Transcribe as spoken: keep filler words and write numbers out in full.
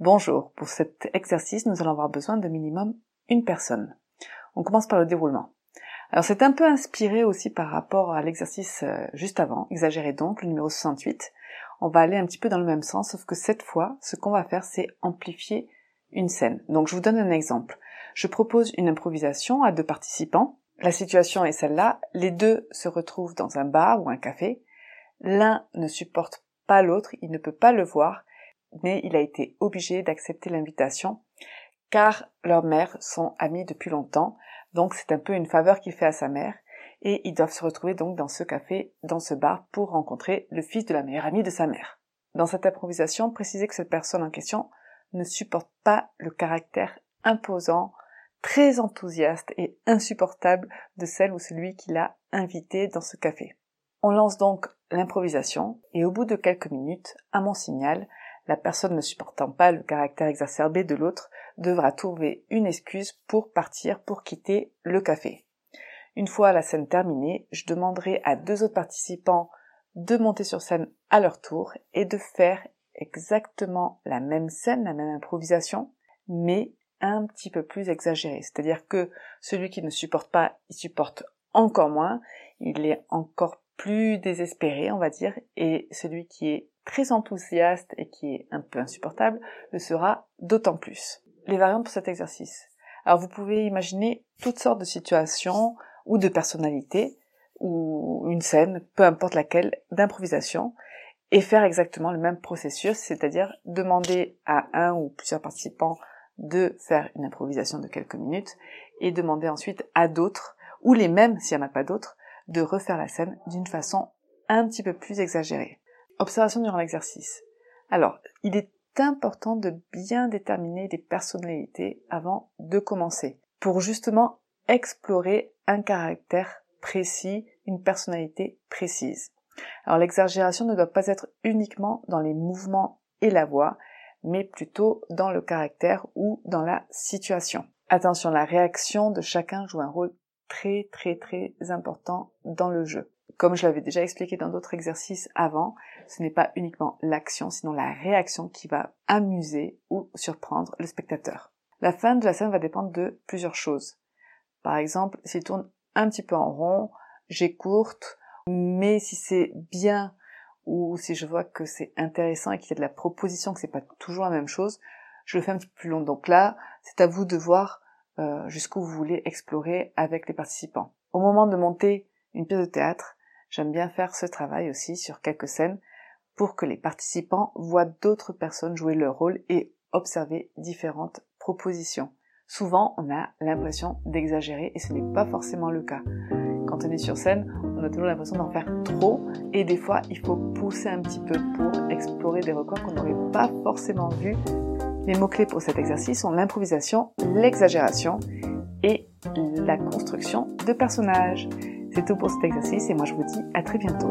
Bonjour, pour cet exercice, nous allons avoir besoin de minimum une personne. On commence par le déroulement. Alors c'est un peu inspiré aussi par rapport à l'exercice juste avant, exagéré donc, le numéro soixante-huit. On va aller un petit peu dans le même sens, sauf que cette fois, ce qu'on va faire, c'est amplifier une scène. Donc je vous donne un exemple. Je propose une improvisation à deux participants. La situation est celle-là. Les deux se retrouvent dans un bar ou un café. L'un ne supporte pas l'autre, il ne peut pas le voir, mais il a été obligé d'accepter l'invitation, car leurs mères sont amies depuis longtemps, donc c'est un peu une faveur qu'il fait à sa mère. Et ils doivent se retrouver donc dans ce café, dans ce bar, pour rencontrer le fils de la meilleure amie de sa mère. Dans cette improvisation, précisez que cette personne en question ne supporte pas le caractère imposant, très enthousiaste et insupportable de celle ou celui qui l'a invité dans ce café. On lance donc l'improvisation, et au bout de quelques minutes, à mon signal, la personne ne supportant pas le caractère exacerbé de l'autre devra trouver une excuse pour partir, pour quitter le café. Une fois la scène terminée, je demanderai à deux autres participants de monter sur scène à leur tour et de faire exactement la même scène, la même improvisation, mais un petit peu plus exagérée. C'est-à-dire que celui qui ne supporte pas, il supporte encore moins, il est encore plus désespéré, on va dire, et celui qui est très enthousiaste et qui est un peu insupportable le sera d'autant plus. Les variantes pour cet exercice. Alors vous pouvez imaginer toutes sortes de situations, ou de personnalité, ou une scène, peu importe laquelle, d'improvisation, et faire exactement le même processus, c'est-à-dire demander à un ou plusieurs participants de faire une improvisation de quelques minutes, et demander ensuite à d'autres, ou les mêmes s'il n'y en a pas d'autres, de refaire la scène d'une façon un petit peu plus exagérée. Observation durant l'exercice. Alors, il est important de bien déterminer les personnalités avant de commencer, pour justement explorer un caractère précis, une personnalité précise. Alors l'exagération ne doit pas être uniquement dans les mouvements et la voix, mais plutôt dans le caractère ou dans la situation. Attention, la réaction de chacun joue un rôle très très très important dans le jeu. Comme je l'avais déjà expliqué dans d'autres exercices avant, ce n'est pas uniquement l'action, sinon la réaction qui va amuser ou surprendre le spectateur. La fin de la scène va dépendre de plusieurs choses. Par exemple, s'il tourne un petit peu en rond, j'écourte, mais si c'est bien ou si je vois que c'est intéressant et qu'il y a de la proposition, que c'est pas toujours la même chose, je le fais un petit peu plus long. Donc là, c'est à vous de voir euh, jusqu'où vous voulez explorer avec les participants. Au moment de monter une pièce de théâtre, j'aime bien faire ce travail aussi sur quelques scènes pour que les participants voient d'autres personnes jouer leur rôle et observer différentes propositions. Souvent, on a l'impression d'exagérer et ce n'est pas forcément le cas. Quand on est sur scène, on a toujours l'impression d'en faire trop et des fois, il faut pousser un petit peu pour explorer des records qu'on n'aurait pas forcément vus. Les mots-clés pour cet exercice sont l'improvisation, l'exagération et la construction de personnages. C'est tout pour cet exercice et moi je vous dis à très bientôt.